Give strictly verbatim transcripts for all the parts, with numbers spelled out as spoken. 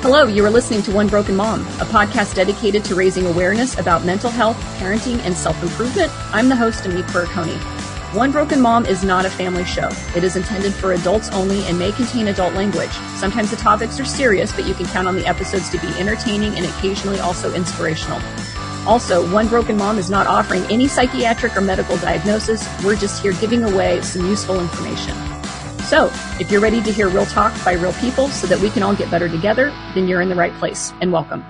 Hello, you are listening to One Broken Mom, a podcast dedicated to raising awareness about mental health, parenting, and self-improvement. I'm the host, Amee Quiriconi. One Broken Mom is not a family show. It is intended for adults only and may contain adult language. Sometimes the topics are serious, but you can count on the episodes to be entertaining and occasionally also inspirational. Also, One Broken Mom is not offering any psychiatric or medical diagnosis. We're just here giving away some useful information. So, if you're ready to hear real talk by real people so that we can all get better together, then you're in the right place, and welcome.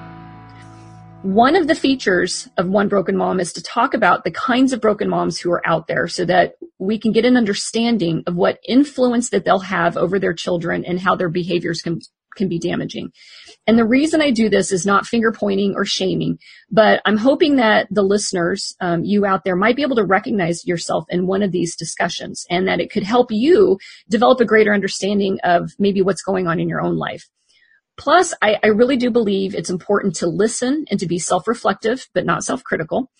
One of the features of One Broken Mom is to talk about the kinds of broken moms who are out there so that we can get an understanding of what influence that they'll have over their children and how their behaviors can, can be damaging. And the reason I do this is not finger pointing or shaming, but I'm hoping that the listeners, um, you out there, might be able to recognize yourself in one of these discussions and that it could help you develop a greater understanding of maybe what's going on in your own life. Plus, I, I really do believe it's important to listen and to be self-reflective, but not self-critical,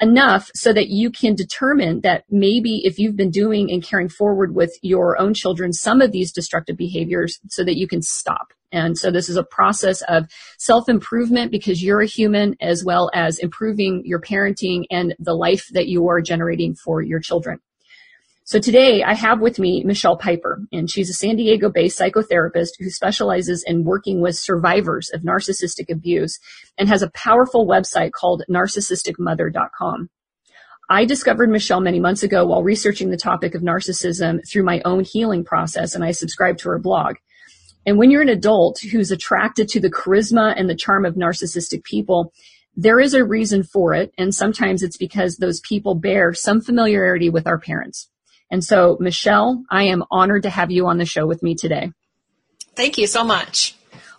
enough so that you can determine that maybe if you've been doing and carrying forward with your own children some of these destructive behaviors so that you can stop. And so this is a process of self-improvement because you're a human, as well as improving your parenting and the life that you are generating for your children. So today I have with me Michelle Piper, and she's a San Diego-based psychotherapist who specializes in working with survivors of narcissistic abuse and has a powerful website called narcissistic mother dot com. I discovered Michelle many months ago while researching the topic of narcissism through my own healing process, and I subscribed to her blog. And when you're an adult who's attracted to the charisma and the charm of narcissistic people, there is a reason for it, and sometimes it's because those people bear some familiarity with our parents. And so, Michelle, I am honored to have you on the show with me today. Thank you so much.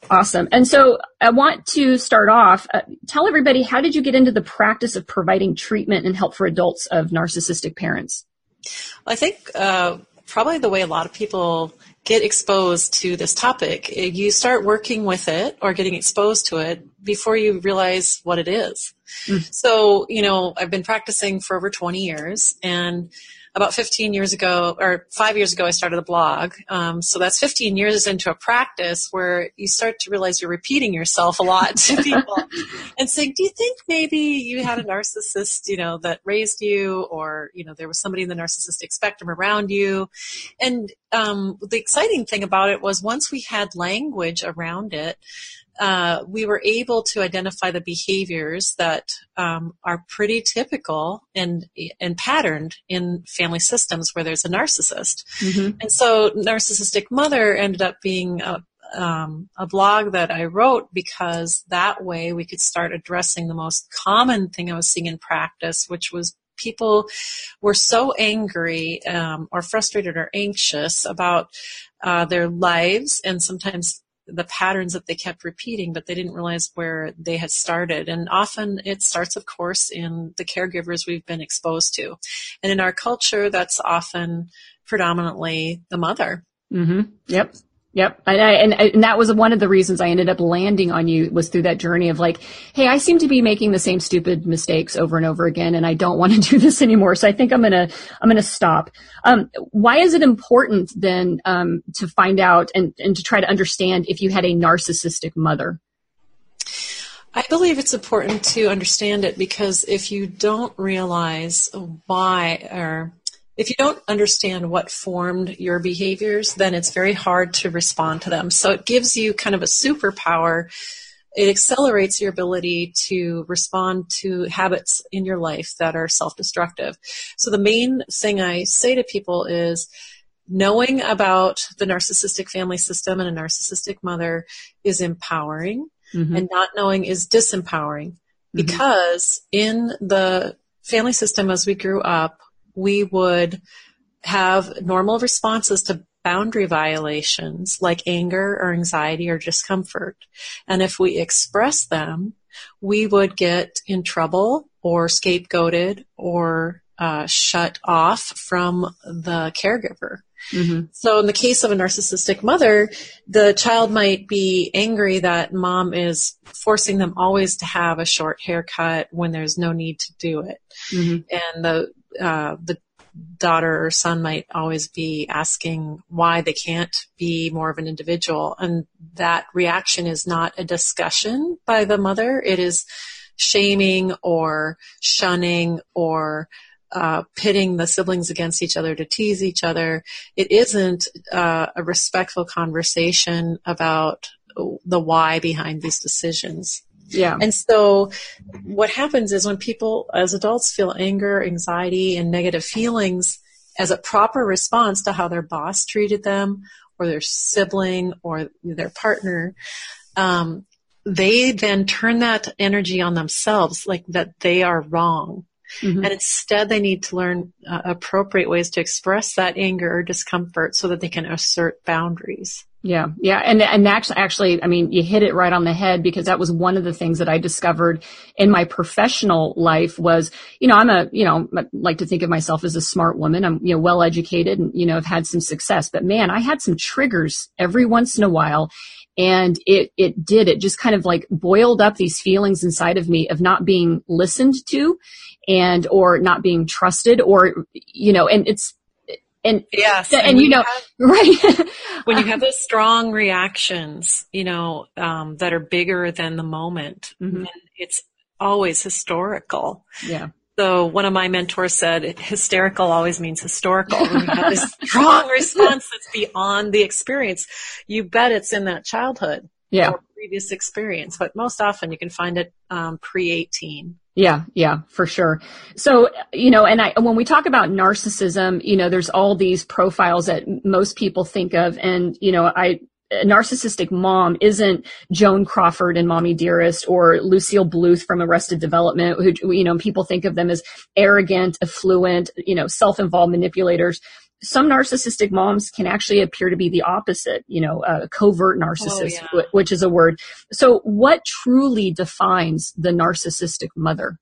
Awesome. And so I want to start off, uh, tell everybody, how did you get into the practice of providing treatment and help for adults of narcissistic parents? Well, I think uh, probably the way a lot of people get exposed to this topic, you start working with it or getting exposed to it before you realize what it is. Mm. So, you know, I've been practicing for over twenty years, and about fifteen years ago, or five years ago, I started a blog. Um, so that's fifteen years into a practice where you start to realize you're repeating yourself a lot to people and saying, do you think maybe you had a narcissist, you know, that raised you, or, you know, there was somebody in the narcissistic spectrum around you? And um, the exciting thing about it was once we had language around it, Uh, we were able to identify the behaviors that um, are pretty typical and and patterned in family systems where there's a narcissist. Mm-hmm. And so Narcissistic Mother ended up being a, um, a blog that I wrote because that way we could start addressing the most common thing I was seeing in practice, which was people were so angry um, or frustrated or anxious about uh, their lives, and sometimes the patterns that they kept repeating, but they didn't realize where they had started. And often it starts, of course, in the caregivers we've been exposed to. And in our culture, that's often predominantly the mother. Mm-hmm. Yep. Yep. And, I, and, and that was one of the reasons I ended up landing on you, was through that journey of like, hey, I seem to be making the same stupid mistakes over and over again, and I don't want to do this anymore. So I think I'm going to, I'm going to stop. Um, why is it important then, um, to find out and, and to try to understand if you had a narcissistic mother? I believe it's important to understand it because if you don't realize why, or if you don't understand what formed your behaviors, then it's very hard to respond to them. So it gives you kind of a superpower. It accelerates your ability to respond to habits in your life that are self-destructive. So the main thing I say to people is knowing about the narcissistic family system and a narcissistic mother is empowering, mm-hmm. and not knowing is disempowering. Mm-hmm. Because in the family system as we grew up, we would have normal responses to boundary violations like anger or anxiety or discomfort. And if we express them, we would get in trouble or scapegoated or uh, shut off from the caregiver. Mm-hmm. So in the case of a narcissistic mother, the child might be angry that mom is forcing them always to have a short haircut when there's no need to do it. Mm-hmm. And the uh, the daughter or son might always be asking why they can't be more of an individual. And that reaction is not a discussion by the mother. It is shaming or shunning or Uh, pitting the siblings against each other to tease each other. It isn't uh, a respectful conversation about the why behind these decisions. Yeah. And so what happens is when people as adults feel anger, anxiety, and negative feelings as a proper response to how their boss treated them or their sibling or their partner, um, they then turn that energy on themselves, like that they are wrong. Mm-hmm. And instead they need to learn uh, appropriate ways to express that anger or discomfort so that they can assert boundaries. Yeah. Yeah. And, and actually, actually, I mean, you hit it right on the head, because that was one of the things that I discovered in my professional life was, you know, I'm a, you know, I like to think of myself as a smart woman. I'm, you know, well-educated and, you know, I've had some success, but man, I had some triggers every once in a while. And it, it did, it just kind of like boiled up these feelings inside of me of not being listened to and, or not being trusted or, you know, and it's, and, yes, and, and you know, have, right. When you have those strong reactions, you know, um, that are bigger than the moment, mm-hmm. and it's always historical. Yeah. So one of my mentors said, hysterical always means historical. When you have this strong response that's beyond the experience, you bet it's in that childhood yeah. or previous experience. But most often you can find it um, pre eighteen. Yeah, yeah, for sure. So, you know, and I, when we talk about narcissism, you know, there's all these profiles that most people think of. And, you know, I... a narcissistic mom isn't Joan Crawford in Mommy Dearest or Lucille Bluth from Arrested Development, who, you know, people think of them as arrogant, affluent, you know, self-involved manipulators. Some narcissistic moms can actually appear to be the opposite, you know, a covert narcissist, oh, yeah. which is a word. So what truly defines the narcissistic mother?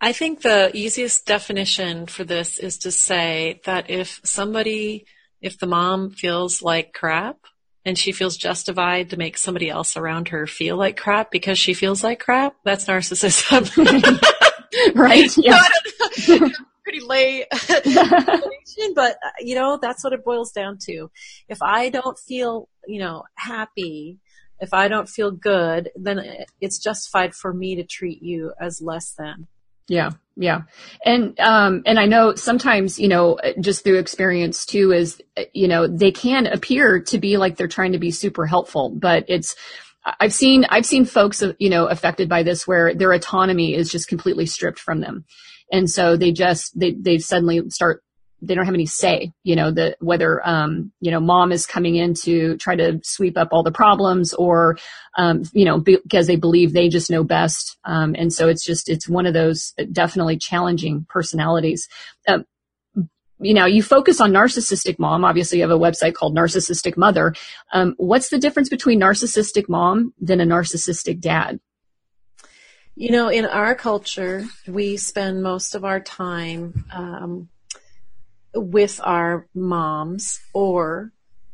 I think the easiest definition for this is to say that if somebody... if the mom feels like crap and she feels justified to make somebody else around her feel like crap because she feels like crap, that's narcissism. Right? Yeah. So I don't know. Pretty lay, but you know, that's what it boils down to. If I don't feel, you know, happy, if I don't feel good, then it's justified for me to treat you as less than. Yeah. Yeah. And, um, and I know sometimes, you know, just through experience too is, you know, they can appear to be like they're trying to be super helpful, but it's, I've seen, I've seen folks, you know, affected by this where their autonomy is just completely stripped from them. And so they just, they, they suddenly start, they don't have any say, you know, the, whether, um, you know, mom is coming in to try to sweep up all the problems or, um, you know, because they believe they just know best. Um, and so it's just, it's one of those definitely challenging personalities. Um, you know, you focus on narcissistic mom. Obviously you have a website called Narcissistic Mother. Um, what's the difference between narcissistic mom than a narcissistic dad? You know, in our culture, we spend most of our time, um, with our moms or,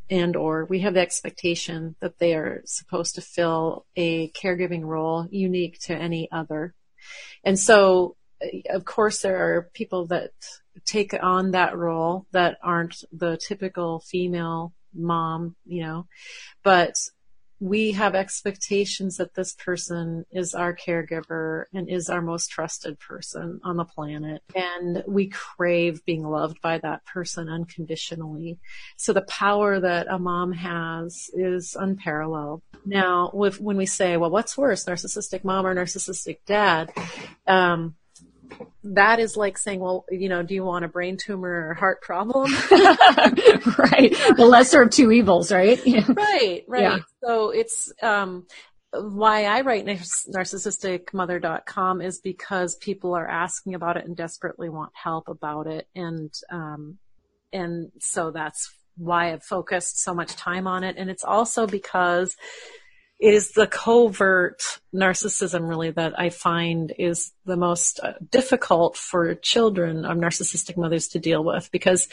and or we have the expectation that they are supposed to fill a caregiving role unique to any other. And so, of course, there are people that take on that role that aren't the typical female mom, you know, but we have expectations that this person is our caregiver and is our most trusted person on the planet. And we crave being loved by that person unconditionally. So the power that a mom has is unparalleled. Now, with, when we say, well, what's worse, narcissistic mom or narcissistic dad? Um, that is like saying, well, you know, do you want a brain tumor or heart problem? Right. The lesser of two evils, right? Yeah. Right, right. Yeah. So it's, um, why I write narcissistic mother dot com is because people are asking about it and desperately want help about it. And, um, and so that's why I've focused so much time on it. And it's also because it is the covert narcissism really that I find is the most difficult for children of narcissistic mothers to deal with, because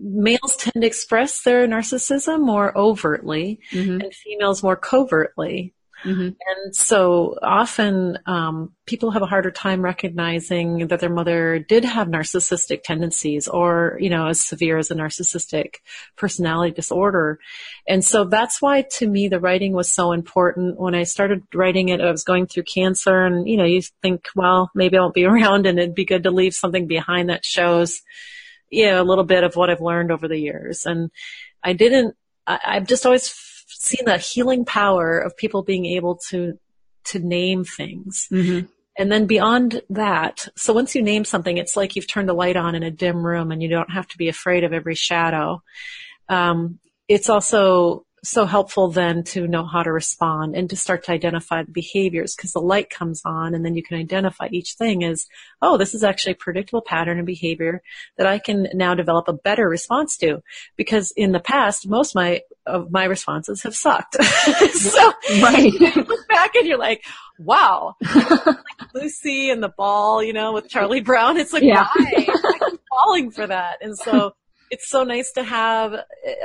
males tend to express their narcissism more overtly, mm-hmm. and females more covertly. Mm-hmm. And so often um, people have a harder time recognizing that their mother did have narcissistic tendencies, or, you know, as severe as a narcissistic personality disorder. And so that's why, to me, the writing was so important. When I started writing it, I was going through cancer, and, you know, you think, well, maybe I won't be around, and it'd be good to leave something behind that shows, you know, a little bit of what I've learned over the years. And I didn't, I, I've just always seen that healing power of people being able to to name things. Mm-hmm. And then beyond that, so once you name something, it's like you've turned a light on in a dim room and you don't have to be afraid of every shadow. Um, it's also so helpful then to know how to respond and to start to identify the behaviors, because the light comes on and then you can identify each thing as, oh, this is actually a predictable pattern and behavior that I can now develop a better response to, because in the past, most of my, of my responses have sucked. So right. You look back and you're like, wow, like Lucy and the ball, you know, with Charlie Brown. It's like, yeah. Why? I keep falling for that. And so it's so nice to have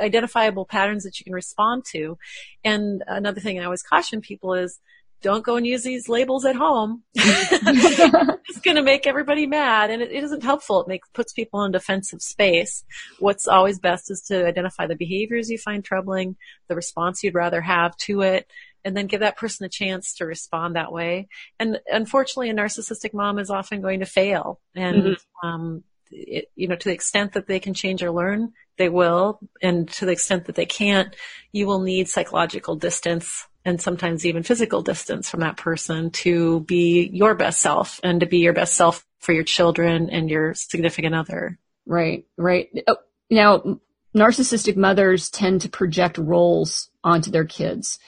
identifiable patterns that you can respond to. And another thing I always caution people is, don't go and use these labels at home. It's going to make everybody mad, and it, it isn't helpful. It makes, puts people in a defensive space. What's always best is to identify the behaviors you find troubling, the response you'd rather have to it, and then give that person a chance to respond that way. And unfortunately, a narcissistic mom is often going to fail. And, mm-hmm. um, It, you know, to the extent that they can change or learn, they will. And to the extent that they can't, you will need psychological distance and sometimes even physical distance from that person to be your best self and to be your best self for your children and your significant other. Right, right. Oh, now, narcissistic mothers tend to project roles onto their kids.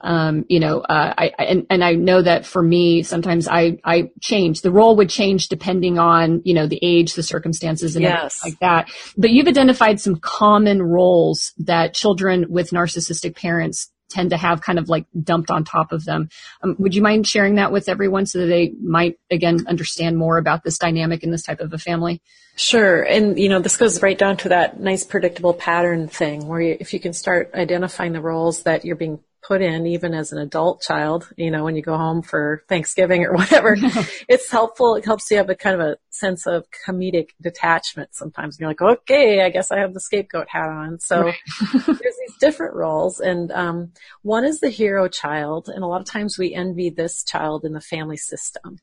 Um, you know, uh, I, and, and I know that for me, sometimes I, I change, the role would change depending on, you know, the age, the circumstances, and yes. everything like that. But you've identified some common roles that children with narcissistic parents tend to have kind of like dumped on top of them. Um, would you mind sharing that with everyone so that they might, again, understand more about this dynamic in this type of a family? Sure. And, you know, this goes right down to that nice predictable pattern thing where you, if you can start identifying the roles that you're being put in, even as an adult child, you know, when you go home for Thanksgiving or whatever, it's helpful. It helps you have a kind of a sense of comedic detachment sometimes. And you're like, okay, I guess I have the scapegoat hat on. So right. There's these different roles. And um, one is the hero child. And a lot of times we envy this child in the family system,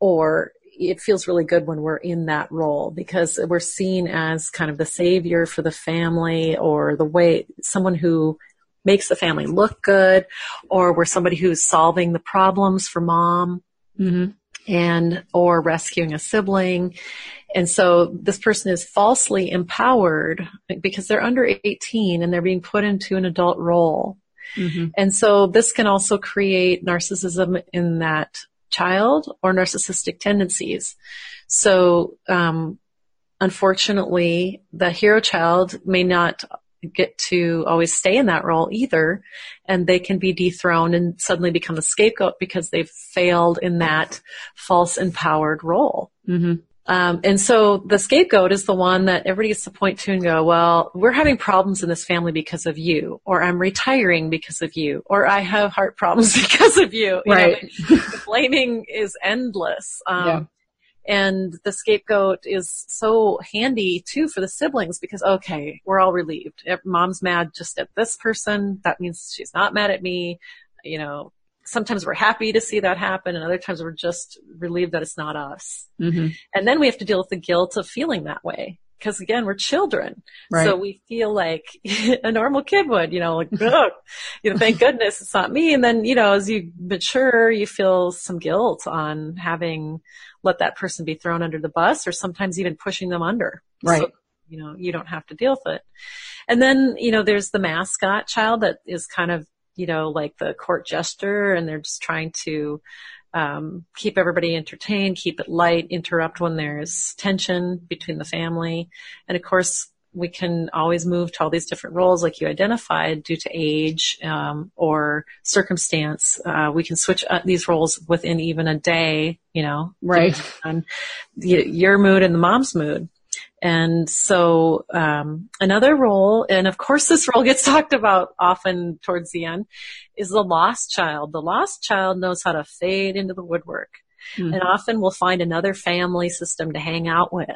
or it feels really good when we're in that role because we're seen as kind of the savior for the family, or the way someone who makes the family look good, or we're somebody who's solving the problems for mom, mm-hmm. and or rescuing a sibling. And so this person is falsely empowered because they're under eighteen and they're being put into an adult role. Mm-hmm. And so this can also create narcissism in that child, or narcissistic tendencies. So um, unfortunately, the hero child may not get to always stay in that role either, and they can be dethroned and suddenly become a scapegoat because they've failed in that false empowered role. Mm-hmm. Um, and so the scapegoat is the one that everybody gets to point to and go, well, we're having problems in this family because of you, or I'm retiring because of you, or I have heart problems because of you. you right. know, the blaming is endless. Um, yeah. And the scapegoat is so handy, too, for the siblings because, okay, we're all relieved. Mom's mad just at this person. That means she's not mad at me. You know, sometimes we're happy to see that happen, and other times we're just relieved that it's not us. Mm-hmm. And then we have to deal with the guilt of feeling that way because, again, we're children. Right. So we feel like a normal kid would, you know, like, oh, you know, thank goodness it's not me. And then, you know, as you mature, you feel some guilt on having – let that person be thrown under the bus, or sometimes even pushing them under. Right. So, you know, you don't have to deal with it. And then, you know, there's the mascot child that is kind of you know, like the court jester, and they're just trying to um, keep everybody entertained, keep it light, interrupt when there's tension between the family. And of course, we can always move to all these different roles like you identified due to age um, or circumstance. Uh, we can switch these roles within even a day, you know, right, on your mood and the mom's mood. And so um, another role, and of course this role gets talked about often towards the end, is the lost child. The lost child knows how to fade into the woodwork, mm-hmm. and often will find another family system to hang out with,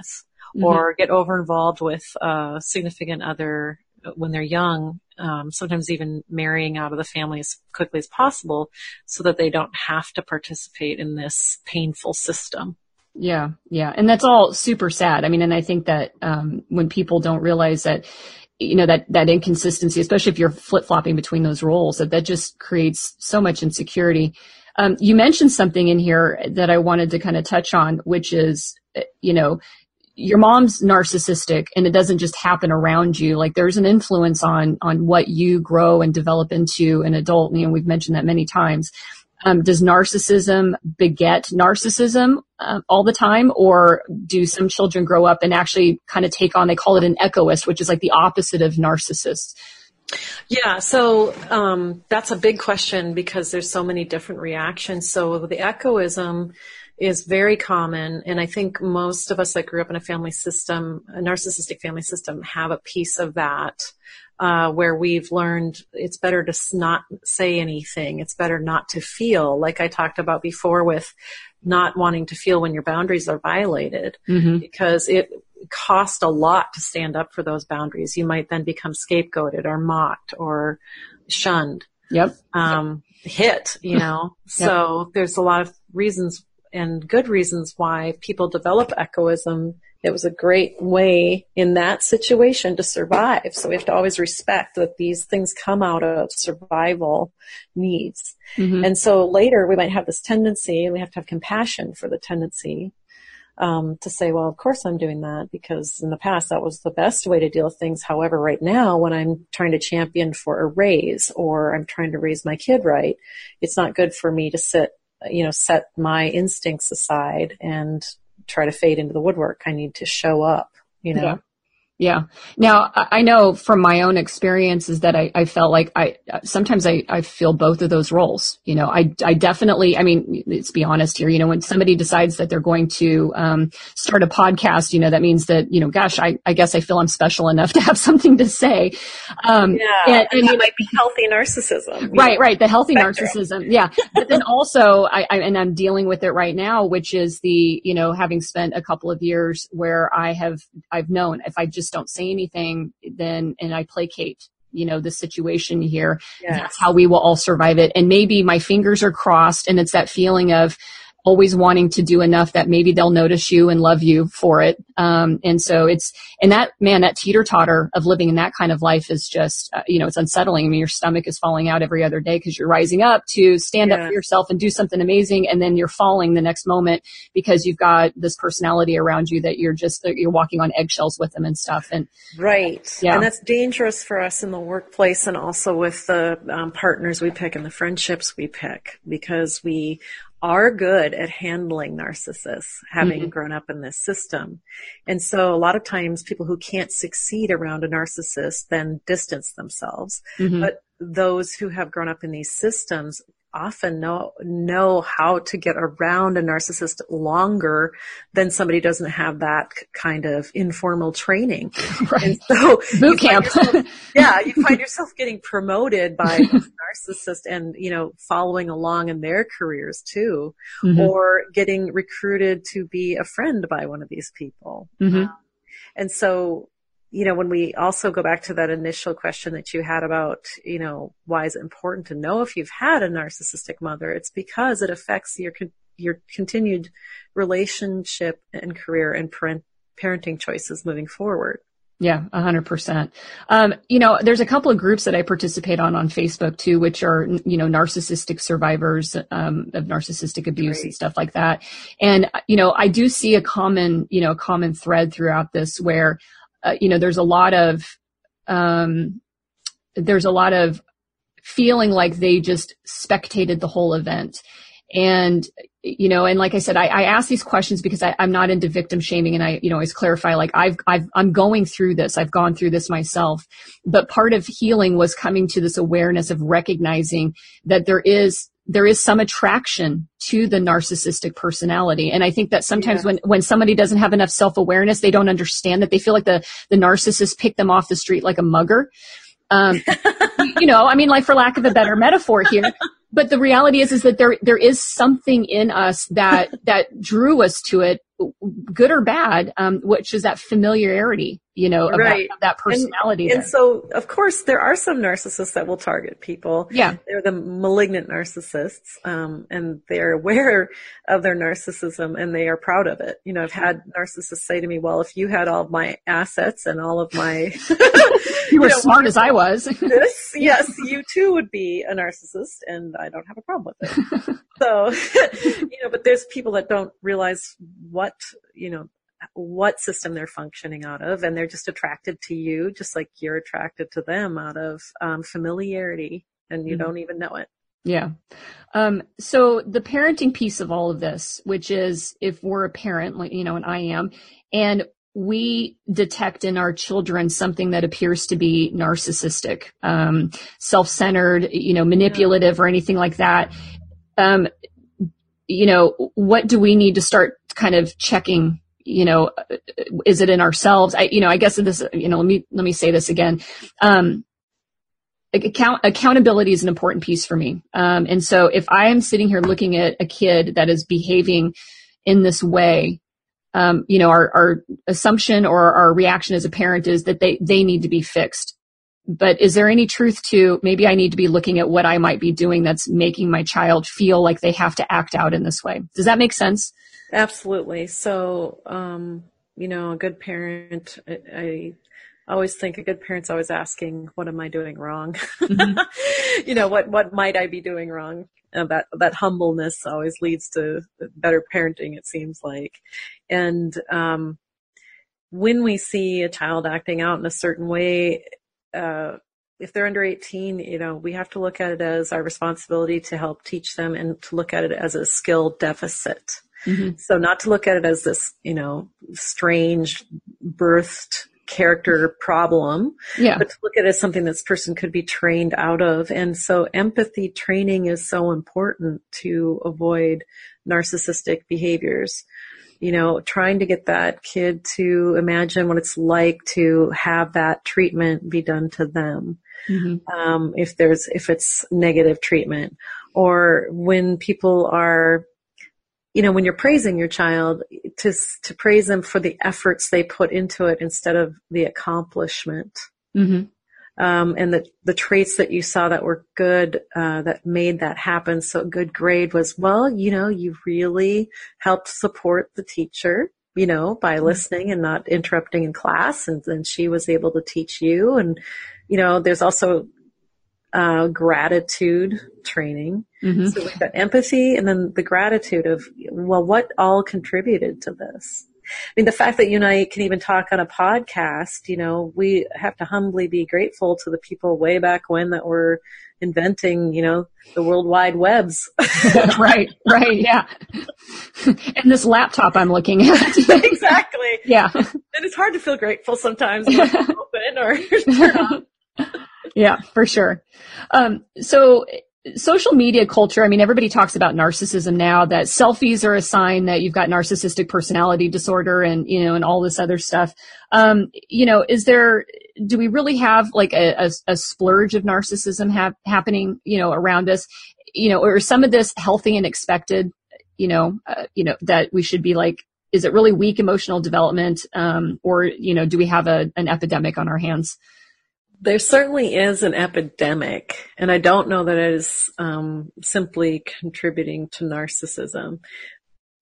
mm-hmm. or get over involved with a significant other when they're young, um, sometimes even marrying out of the family as quickly as possible so that they don't have to participate in this painful system. Yeah. Yeah. And that's all super sad. I mean, and I think that, um, when people don't realize that, you know, that, that inconsistency, especially if you're flip-flopping between those roles, that that just creates so much insecurity. Um, you mentioned something in here that I wanted to kind of touch on, which is, you know, your mom's narcissistic, and it doesn't just happen around you. Like, there's an influence on, on what you grow and develop into an adult. And, you know, we've mentioned that many times. Um, does narcissism beget narcissism uh, all the time, or do some children grow up and actually kind of take on, they call it an echoist, which is like the opposite of narcissist? Yeah, so um, that's a big question because there's so many different reactions. So the echoism is very common, and I think most of us that grew up in a family system, a narcissistic family system, have a piece of that. Uh, where we've learned it's better to not say anything. It's better not to feel, like I talked about before with not wanting to feel when your boundaries are violated, mm-hmm. because it costs a lot to stand up for those boundaries. You might then become scapegoated or mocked or shunned, yep. um, hit, you know. Yep. So there's a lot of reasons and good reasons why people develop echoism. It was a great way in that situation to survive. So we have to always respect that these things come out of survival needs. Mm-hmm. And so later we might have this tendency, and we have to have compassion for the tendency um, to say, well, of course I'm doing that because in the past that was the best way to deal with things. However, right now when I'm trying to champion for a raise or I'm trying to raise my kid right, it's not good for me to sit, you know, set my instincts aside and try to fade into the woodwork. I need to show up, you know? Yeah. Yeah. Now I know from my own experiences that I, I felt like I, sometimes I, I feel both of those roles. You know, I, I definitely, I mean, let's be honest here, you know, when somebody decides that they're going to, um, start a podcast, you know, that means that, you know, gosh, I, I guess I feel I'm special enough to have something to say. Um, yeah, and, and, and you might be healthy narcissism. Right, know, right. The healthy spectrum. Narcissism. Yeah. But then also I, I, and I'm dealing with it right now, which is the, you know, having spent a couple of years where I have, I've known if I just don't say anything, then, and I placate, you know, the situation here. Yes. That's how we will all survive it. And maybe my fingers are crossed, and it's that feeling of always wanting to do enough that maybe they'll notice you and love you for it. Um, and so it's, and that, man, that teeter-totter of living in that kind of life is just, uh, you know, it's unsettling. I mean, your stomach is falling out every other day because you're rising up to stand yes. up for yourself and do something amazing. And then you're falling the next moment because you've got this personality around you that you're just, you're walking on eggshells with them and stuff. And right. Yeah. And that's dangerous for us in the workplace and also with the um, partners we pick and the friendships we pick, because we are good at handling narcissists, having mm-hmm. grown up in this system. And so a lot of times people who can't succeed around a narcissist then distance themselves. Mm-hmm. But those who have grown up in these systems often know know how to get around a narcissist longer than somebody who doesn't have that kind of informal training. Right. And so boot camp. You find yourself, yeah, you find yourself getting promoted by a narcissist and, you know, following along in their careers too, mm-hmm. or getting recruited to be a friend by one of these people. Mm-hmm. Um, and so, you know, when we also go back to that initial question that you had about, you know, why is it important to know if you've had a narcissistic mother? It's because it affects your your continued relationship and career and parent, parenting choices moving forward. Yeah, a hundred percent. Um, you know, there's a couple of groups that I participate on on Facebook too, which are, you know, narcissistic survivors, um, of narcissistic abuse Great. And stuff like that. And, you know, I do see a common, you know, common thread throughout this where, Uh, you know, there's a lot of, um, there's a lot of feeling like they just spectated the whole event. And, you know, and like I said, I, I ask these questions because I, I'm not into victim shaming. And I, you know, always clarify, like I've, I've, I'm going through this. I've gone through this myself. But part of healing was coming to this awareness of recognizing that there is, there is some attraction to the narcissistic personality. And I think that sometimes yeah. when, when somebody doesn't have enough self-awareness, they don't understand that. They feel like the, the narcissist picked them off the street like a mugger. Um, you know, I mean, like, for lack of a better metaphor here. But the reality is, is that there, there is something in us that, that drew us to it, good or bad, um, which is that familiarity, you know, about right. that personality. And, and so, of course, there are some narcissists that will target people. Yeah. They're the malignant narcissists, um, and they're aware of their narcissism and they are proud of it. You know, I've had narcissists say to me, well, if you had all of my assets and all of my... You were you know, smart as I was. This, yes, you too would be a narcissist, and I don't have a problem with it. So, you know, but there's people that don't realize what, you know, what system they're functioning out of, and they're just attracted to you, just like you're attracted to them out of um, familiarity, and you mm-hmm. don't even know it. Yeah. Um, so the parenting piece of all of this, which is if we're a parent, like, you know, and I am, and we detect in our children something that appears to be narcissistic, um, self-centered, you know, manipulative or anything like that. Um, you know, what do we need to start kind of checking? You know, is it in ourselves? I, you know, I guess this, you know, let me, let me say this again. Um, Account- accountability is an important piece for me. Um, and so if I am sitting here looking at a kid that is behaving in this way, Um, you know, our, our assumption or our reaction as a parent is that they, they need to be fixed. But is there any truth to maybe I need to be looking at what I might be doing that's making my child feel like they have to act out in this way? Does that make sense? Absolutely. So, um, you know, a good parent, I, I always think a good parent's always asking, what am I doing wrong? Mm-hmm. You know, what, what might I be doing wrong? Uh, that, that humbleness always leads to better parenting, it seems like. And, um, when we see a child acting out in a certain way, uh, if they're under eighteen, you know, we have to look at it as our responsibility to help teach them and to look at it as a skill deficit. Mm-hmm. So not to look at it as this, you know, strange birthed character problem, yeah. but to look at it as something this person could be trained out of. And so empathy training is so important to avoid narcissistic behaviors. You know, trying to get that kid to imagine what it's like to have that treatment be done to them. Mm-hmm. Um, if there's, if it's negative treatment, or when people are, you know, when you're praising your child, to to praise them for the efforts they put into it instead of the accomplishment, mm-hmm. um, and the the traits that you saw that were good uh, that made that happen. So a good grade was, well, you know, you really helped support the teacher, you know, by mm-hmm. listening and not interrupting in class, and then she was able to teach you. And you know, there's also uh, gratitude training. Mm-hmm. So we've got empathy and then the gratitude of, well, what all contributed to this? I mean, the fact that you and I can even talk on a podcast, you know, we have to humbly be grateful to the people way back when that were inventing, you know, the World Wide Webs. Right, right, yeah. And this laptop I'm looking at. Exactly. Yeah. And it's hard to feel grateful sometimes when it's open or turn on. Yeah, for sure. Um, so... Social media culture, I mean, everybody talks about narcissism now, that selfies are a sign that you've got narcissistic personality disorder and, you know, and all this other stuff. Um, you know, is there, do we really have like a, a, a splurge of narcissism ha- happening, you know, around us, you know, or is some of this healthy and expected, you know, uh, you know, that we should be like, is it really weak emotional development? Um, or, you know, do we have a, an epidemic on our hands? There certainly is an epidemic, and I don't know that it is um, simply contributing to narcissism.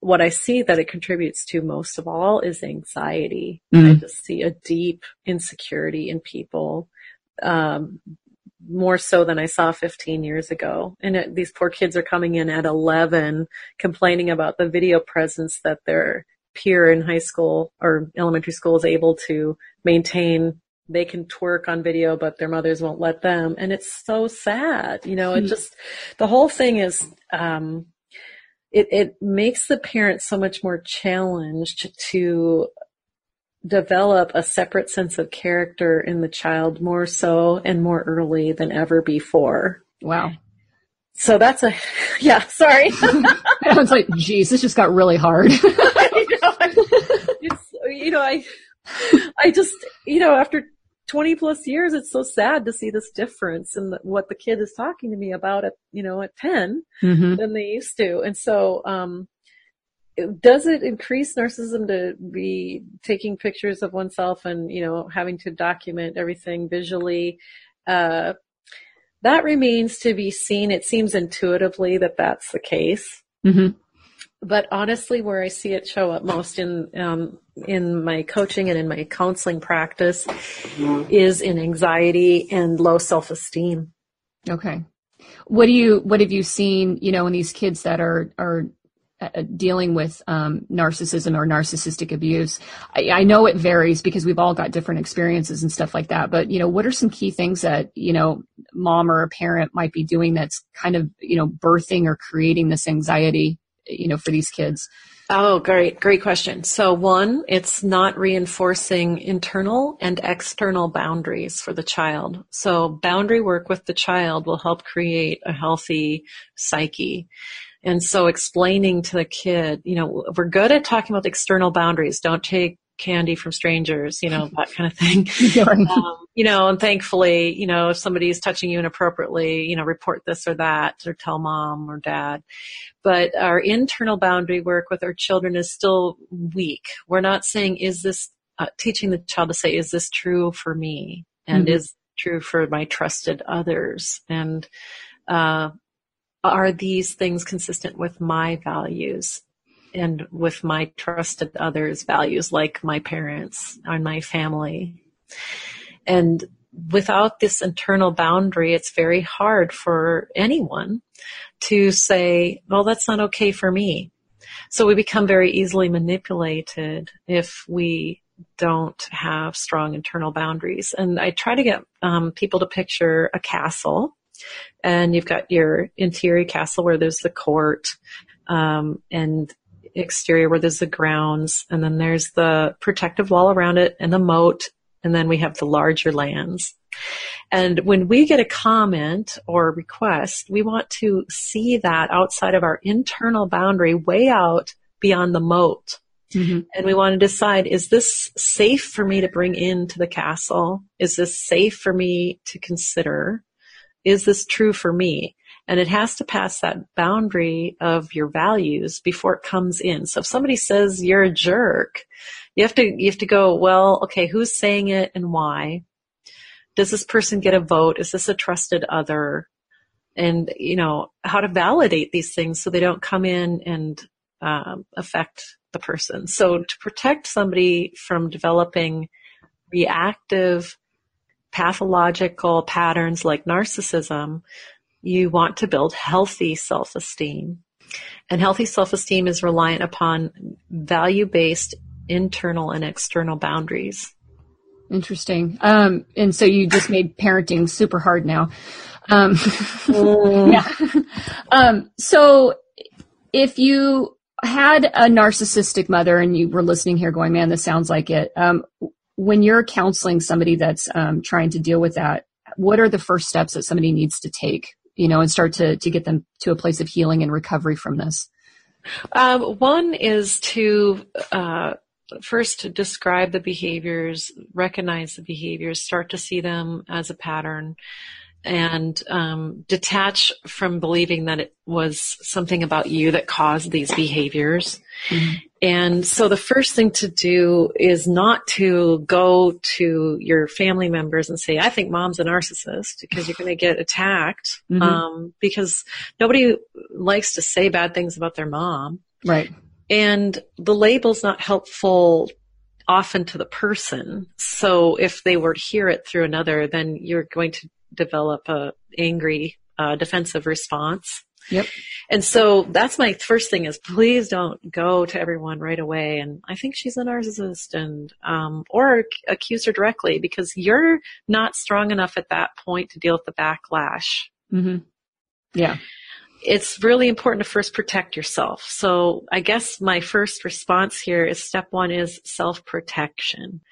What I see that it contributes to most of all is anxiety. Mm-hmm. I just see a deep insecurity in people, um, more so than I saw fifteen years ago. And it, these poor kids are coming in at eleven complaining about the video presence that their peer in high school or elementary school is able to maintain they can twerk on video, but their mothers won't let them. And it's so sad. You know, it just, the whole thing is, um, it, it makes the parent so much more challenged to develop a separate sense of character in the child, more so and more early than ever before. Wow. So that's a, yeah, sorry. I was like, geez, this just got really hard. I know, I, it's, you know, I, I just, you know, after twenty plus years, it's so sad to see this difference in the, what the kid is talking to me about at, you know, at ten mm-hmm. than they used to. And so, um, it, does it increase narcissism to be taking pictures of oneself and, you know, having to document everything visually? Uh, that remains to be seen. It seems intuitively that that's the case. Mm-hmm. But honestly, where I see it show up most in, um, in my coaching and in my counseling practice is in anxiety and low self-esteem. Okay. What do you, what have you seen, you know, in these kids that are, are uh, dealing with, um, narcissism or narcissistic abuse? I, I know it varies because we've all got different experiences and stuff like that, but, you know, what are some key things that, you know, mom or a parent might be doing that's kind of, you know, birthing or creating this anxiety, you know, for these kids? Oh, great. Great question. So one, it's not reinforcing internal and external boundaries for the child. So boundary work with the child will help create a healthy psyche. And so explaining to the kid, you know, we're good at talking about external boundaries. Don't take candy from strangers, you know, that kind of thing. Um, you know, and thankfully, you know, if somebody's touching you inappropriately, you know, report this or that or tell mom or dad. But our internal boundary work with our children is still weak. We're not saying, is this, uh, teaching the child to say, is this true for me? And mm-hmm. is true for my trusted others? And, uh, are these things consistent with my values? And with my trusted others' values, like my parents and my family. And without this internal boundary, it's very hard for anyone to say, well, that's not okay for me. So we become very easily manipulated if we don't have strong internal boundaries. And I try to get um, people to picture a castle. And you've got your interior castle where there's the court um, and exterior where there's the grounds, and then there's the protective wall around it and the moat, and then we have the larger lands. And when we get a comment or request, we want to see that outside of our internal boundary, way out beyond the moat. Mm-hmm. And we want to decide, is this safe for me to bring into the castle? Is this safe for me to consider? Is this true for me? And it has to pass that boundary of your values before it comes in. So if somebody says you're a jerk, you have to, you have to go, well, okay, who's saying it and why? Does this person get a vote? Is this a trusted other? And, you know, how to validate these things so they don't come in and um, affect the person. So to protect somebody from developing reactive, pathological patterns like narcissism, you want to build healthy self-esteem. And healthy self-esteem is reliant upon value-based internal and external boundaries. Interesting. Um, and so you just made parenting super hard now. Um, yeah. Um, so if you had a narcissistic mother and you were listening here going, man, this sounds like it. Um, when you're counseling somebody that's um, trying to deal with that, what are the first steps that somebody needs to take? You know, and start to, to get them to a place of healing and recovery from this? Um, one is to uh, first describe the behaviors, recognize the behaviors, start to see them as a pattern, and um, detach from believing that it was something about you that caused these behaviors. Mm-hmm. And so the first thing to do is not to go to your family members and say, I think mom's a narcissist, because you're going to get attacked, mm-hmm. um, because nobody likes to say bad things about their mom. Right. And the label's not helpful often to the person. So if they were to hear it through another, then you're going to develop a angry, uh, defensive response. Yep. And so that's my first thing is please don't go to everyone right away. And I think she's a narcissist and, um, or accuse her directly because you're not strong enough at that point to deal with the backlash. Mm-hmm. Yeah. It's really important to first protect yourself. So I guess my first response here is step one is self-protection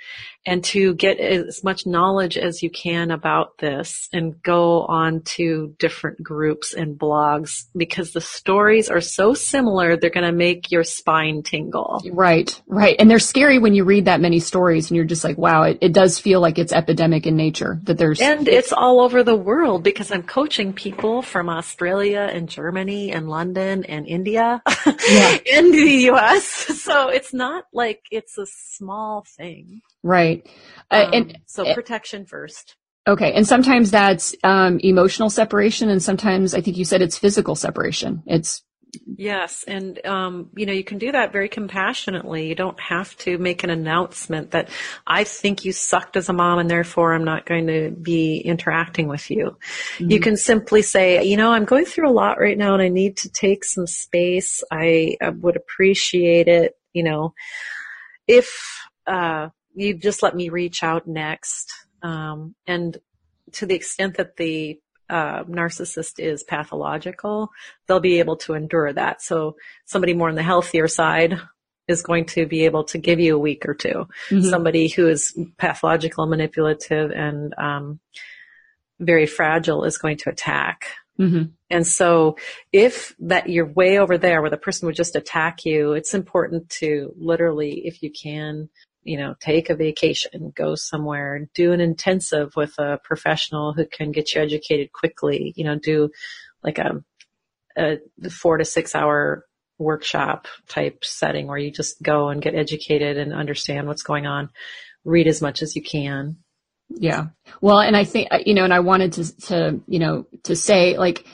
and to get as much knowledge as you can about this and go on to different groups and blogs because the stories are so similar, they're going to make your spine tingle. Right, right. And they're scary when you read that many stories and you're just like, wow, it, it does feel like it's epidemic in nature that there's. And it's all over the world because I'm coaching people from Australia and Germany. Germany and London and India yeah. and the U S. So it's not like it's a small thing. Right. Uh, um, and so protection first. Okay. And sometimes that's um, emotional separation. And sometimes I think you said it's physical separation. It's Yes. And, um, you know, you can do that very compassionately. You don't have to make an announcement that I think you sucked as a mom and therefore I'm not going to be interacting with you. Mm-hmm. You can simply say, you know, I'm going through a lot right now and I need to take some space. I, I would appreciate it, you know, if uh, you just let me reach out next. Um, and to the extent that the Uh, narcissist is pathological, they'll be able to endure that. So somebody more on the healthier side is going to be able to give you a week or two. Mm-hmm. Somebody who is pathological, manipulative, and um, very fragile is going to attack. Mm-hmm. And so if that you're way over there where the person would just attack you, it's important to literally, if you can, you know, take a vacation, go somewhere, do an intensive with a professional who can get you educated quickly, you know, do like a, a four to six hour workshop type setting where you just go and get educated and understand what's going on, read as much as you can. Yeah. Well, and I think, you know, and I wanted to, to you know, to say like,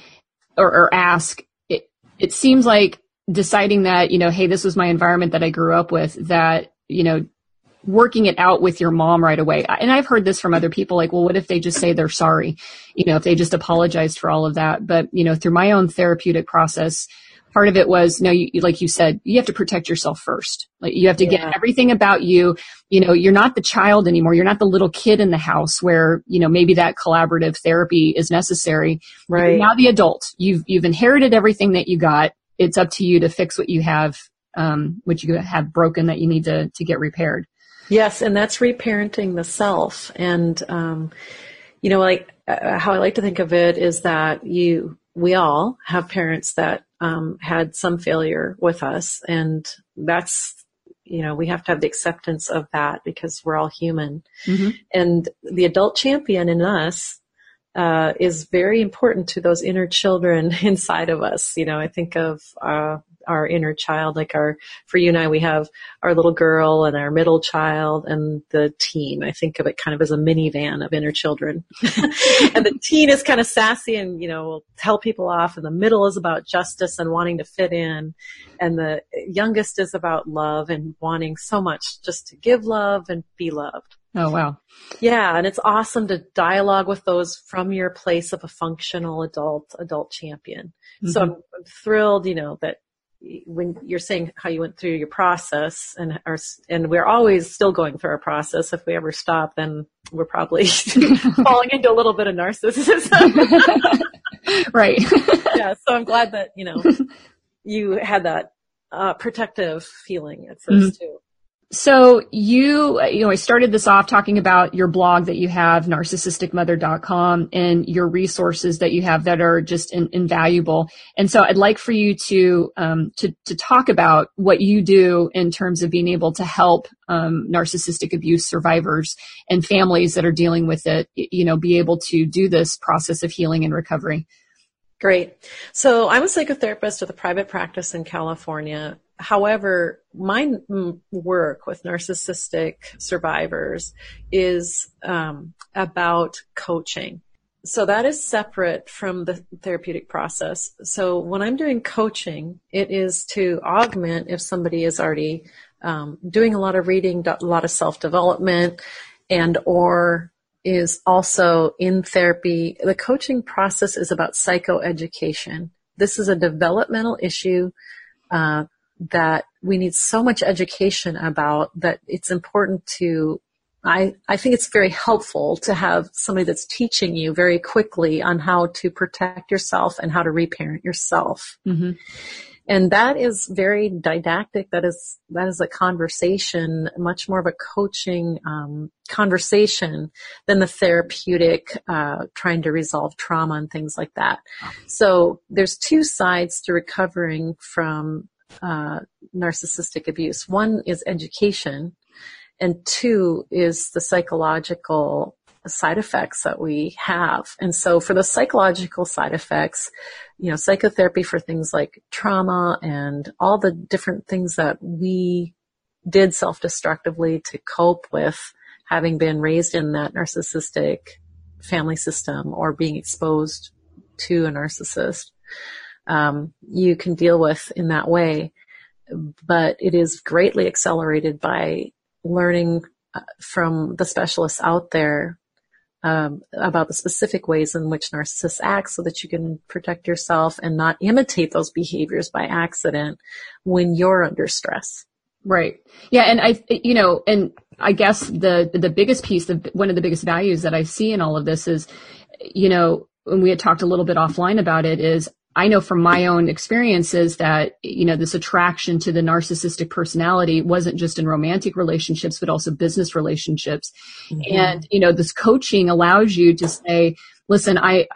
or, or ask, it, it seems like deciding that, you know, hey, this was my environment that I grew up with that, you know, working it out with your mom right away. And I've heard this from other people, like, well, what if they just say they're sorry? You know, if they just apologized for all of that. But, you know, through my own therapeutic process, part of it was, no, you, like you said, you have to protect yourself first. Like you have to yeah. get everything about you. You know, you're not the child anymore. You're not the little kid in the house where, you know, maybe that collaborative therapy is necessary. Right. You're now the adult. You've, you've inherited everything that you got. It's up to you to fix what you have, um, what you have broken that you need to, to get repaired. Yes, and that's reparenting the self. And, um, you know, like uh, how I like to think of it is that you, we all have parents that um, had some failure with us. And that's, you know, we have to have the acceptance of that because we're all human. Mm-hmm. And the adult champion in us uh, is very important to those inner children inside of us. You know, I think of... Uh, our inner child, like our, for you and I, we have our little girl and our middle child and the teen. I think of it kind of as a minivan of inner children. And the teen is kind of sassy and, you know, will tell people off. And the middle is about justice and wanting to fit in. And the youngest is about love and wanting so much just to give love and be loved. Oh, wow. Yeah. And it's awesome to dialogue with those from your place of a functional adult, adult champion. Mm-hmm. So I'm, I'm thrilled, you know, that when you're saying how you went through your process and our, and we're always still going through our process. If we ever stop, then we're probably falling into a little bit of narcissism. Right. Yeah. So I'm glad that, you know, you had that uh, protective feeling at first mm-hmm. too. So you, you know, I started this off talking about your blog that you have, narcissistic mother dot com, and your resources that you have that are just in, invaluable. And so I'd like for you to, um, to, to talk about what you do in terms of being able to help, um, narcissistic abuse survivors and families that are dealing with it, you know, be able to do this process of healing and recovery. Great. So I'm a psychotherapist with a private practice in California. However, my work with narcissistic survivors is um, about coaching. So that is separate from the therapeutic process. So when I'm doing coaching, it is to augment if somebody is already um, doing a lot of reading, a lot of self-development, and or is also in therapy. The coaching process is about psychoeducation. This is a developmental issue uh, that we need so much education about that it's important to, I, I think it's very helpful to have somebody that's teaching you very quickly on how to protect yourself and how to reparent yourself. Mm-hmm. And that is very didactic. That is, that is a conversation, much more of a coaching um, conversation than the therapeutic, uh, trying to resolve trauma and things like that. So there's two sides to recovering from uh, narcissistic abuse. One is education, and two is the psychological side effects that we have. And so for the psychological side effects, you know, psychotherapy for things like trauma and all the different things that we did self-destructively to cope with having been raised in that narcissistic family system or being exposed to a narcissist, um, you can deal with in that way. But it is greatly accelerated by learning from the specialists out there Um, about the specific ways in which narcissists act so that you can protect yourself and not imitate those behaviors by accident when you're under stress. Right. Yeah. And I, you know, and I guess the, the biggest piece of one of the biggest values that I see in all of this is, you know, when we had talked a little bit offline about it is I know from my own experiences that, you know, this attraction to the narcissistic personality wasn't just in romantic relationships, but also business relationships. Mm-hmm. And, you know, this coaching allows you to say, listen, I,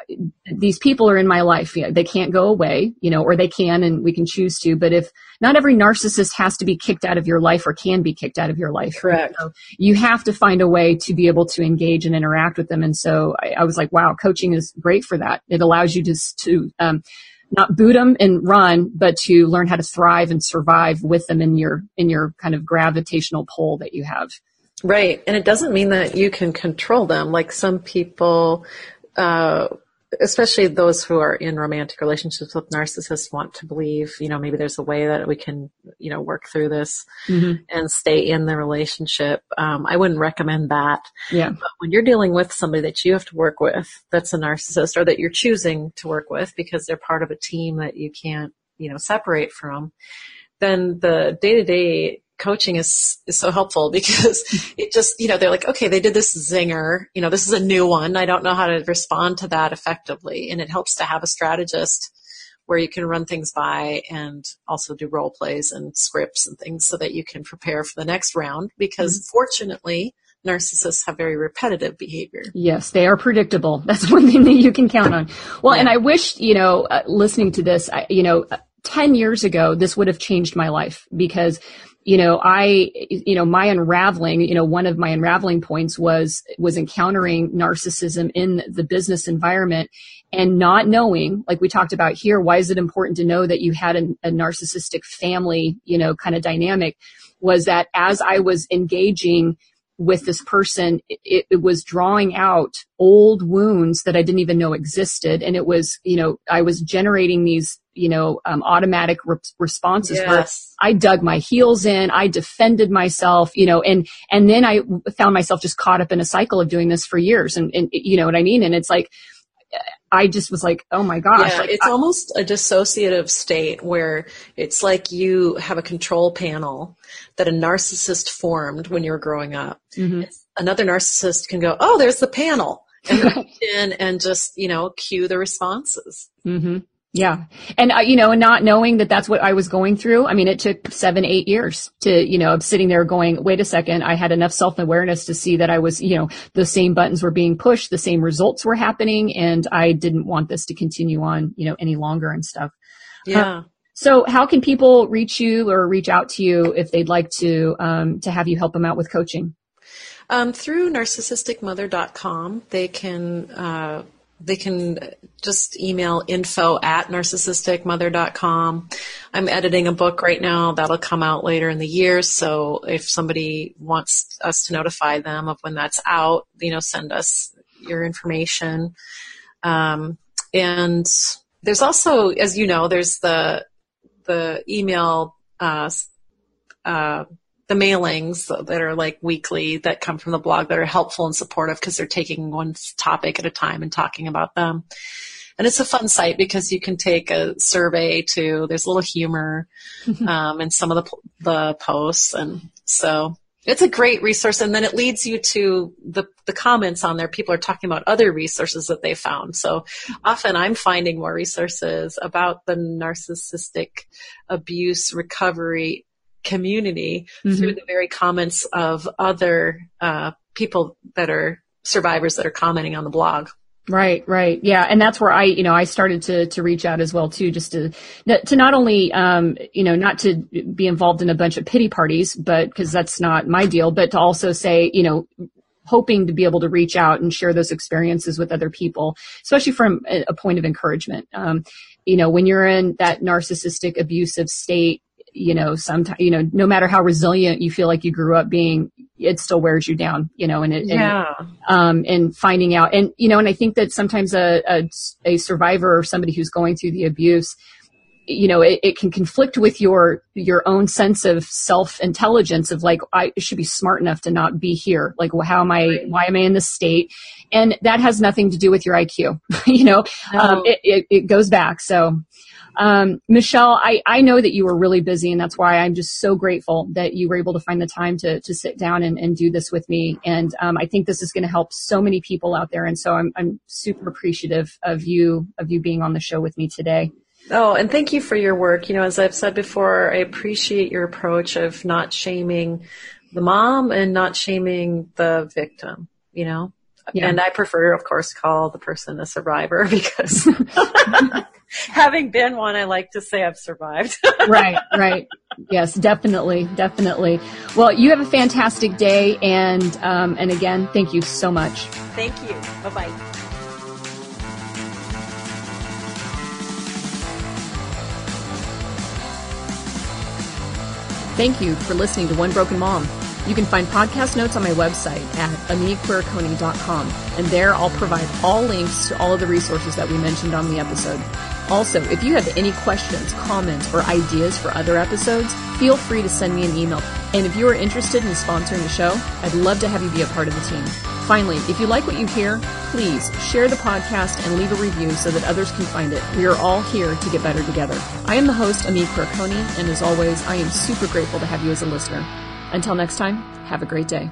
these people are in my life. You know, they can't go away, you know, or they can, and we can choose to. But if not every narcissist has to be kicked out of your life or can be kicked out of your life. Correct. So you have to find a way to be able to engage and interact with them. And so I, I was like, wow, coaching is great for that. It allows you to, to um, not boot them and run, but to learn how to thrive and survive with them in your, in your kind of gravitational pull that you have. Right. And it doesn't mean that you can control them. Like some people, Uh, especially those who are in romantic relationships with narcissists want to believe, you know, maybe there's a way that we can, you know, work through this mm-hmm. and stay in the relationship. Um, I wouldn't recommend that. Yeah. But when you're dealing with somebody that you have to work with, that's a narcissist or that you're choosing to work with because they're part of a team that you can't, you know, separate from, then the day-to-day coaching is, is so helpful because it just, you know, they're like, okay, they did this zinger. You know, this is a new one. I don't know how to respond to that effectively. And it helps to have a strategist where you can run things by and also do role plays and scripts and things so that you can prepare for the next round because mm-hmm. fortunately, narcissists have very repetitive behavior. Yes, they are predictable. That's one thing that you can count on. Well, yeah. And I wish, you know, uh, listening to this, I, you know, uh, ten years ago, this would have changed my life because, you know, I, you know, my unraveling, you know, one of my unraveling points was, was encountering narcissism in the business environment and not knowing, like we talked about here, why is it important to know that you had a, a narcissistic family, you know, kind of dynamic was that as I was engaging with this person, it, it was drawing out old wounds that I didn't even know existed. And it was, you know, I was generating these, you know, um, automatic re- responses yes. where I dug my heels in, I defended myself, you know, and, and then I found myself just caught up in a cycle of doing this for years. And, and you know what I mean? And it's like, I just was like, oh my gosh. Yeah, like, it's I- almost a dissociative state where it's like you have a control panel that a narcissist formed when you were growing up. Mm-hmm. Another narcissist can go, oh, there's the panel. And, in, and just, you know, cue the responses. Mm-hmm. Yeah. And, uh, you know, not knowing that that's what I was going through. I mean, it took seven, eight years to, you know, I'm sitting there going, wait a second. I had enough self-awareness to see that I was, you know, the same buttons were being pushed, the same results were happening. And I didn't want this to continue on, you know, any longer and stuff. Yeah. Uh, so how can people reach you or reach out to you if they'd like to, um, to have you help them out with coaching? Um, through narcissistic mother dot com, they can, uh, They can just email info at narcissistic mother dot com. I'm editing a book right now. That'll come out later in the year. So if somebody wants us to notify them of when that's out, you know, send us your information. Um, and there's also, as you know, there's the the email, uh, uh, the mailings that are like weekly that come from the blog that are helpful and supportive because they're taking one topic at a time and talking about them. And it's a fun site because you can take a survey too. There's a little humor mm-hmm. um, in some of the the posts. And so it's a great resource. And then it leads you to the, the comments on there. People are talking about other resources that they found. So often I'm finding more resources about the narcissistic abuse recovery community mm-hmm. through the very comments of other uh, people that are survivors that are commenting on the blog. Right, right. Yeah. And that's where I, you know, I started to, to reach out as well too, just to, to not only, um, you know, not to be involved in a bunch of pity parties, but cause that's not my deal, but to also say, you know, hoping to be able to reach out and share those experiences with other people, especially from a, a point of encouragement. Um, you know, when you're in that narcissistic abusive state, you know, sometimes, you know, no matter how resilient you feel like you grew up being, it still wears you down, you know, and, it, yeah. and, um, and finding out and, you know, and I think that sometimes a, a, a survivor or somebody who's going through the abuse, you know, it, it can conflict with your, your own sense of self intelligence of like, I should be smart enough to not be here. Like, well, how am I, right. why am I in this state? And that has nothing to do with your I Q, you know, no. um, it, it, it goes back. So, Um, Michelle, I, I know that you were really busy and that's why I'm just so grateful that you were able to find the time to, to sit down and, and do this with me. And, um, I think this is going to help so many people out there. And so I'm, I'm super appreciative of you, of you being on the show with me today. Oh, and thank you for your work. You know, as I've said before, I appreciate your approach of not shaming the mom and not shaming the victim, you know? Yeah. And I prefer, of course, call the person a survivor because having been one, I like to say I've survived. Right, right. Yes, definitely, definitely. Well, you have a fantastic day. And, um, and again, thank you so much. Thank you. Bye-bye. Thank you for listening to One Broken Mom. You can find podcast notes on my website at amee quiriconi dot com, and there I'll provide all links to all of the resources that we mentioned on the episode. Also, if you have any questions, comments, or ideas for other episodes, feel free to send me an email. And if you are interested in sponsoring the show, I'd love to have you be a part of the team. Finally, if you like what you hear, please share the podcast and leave a review so that others can find it. We are all here to get better together. I am the host, Amee Quiriconi, and as always, I am super grateful to have you as a listener. Until next time, have a great day.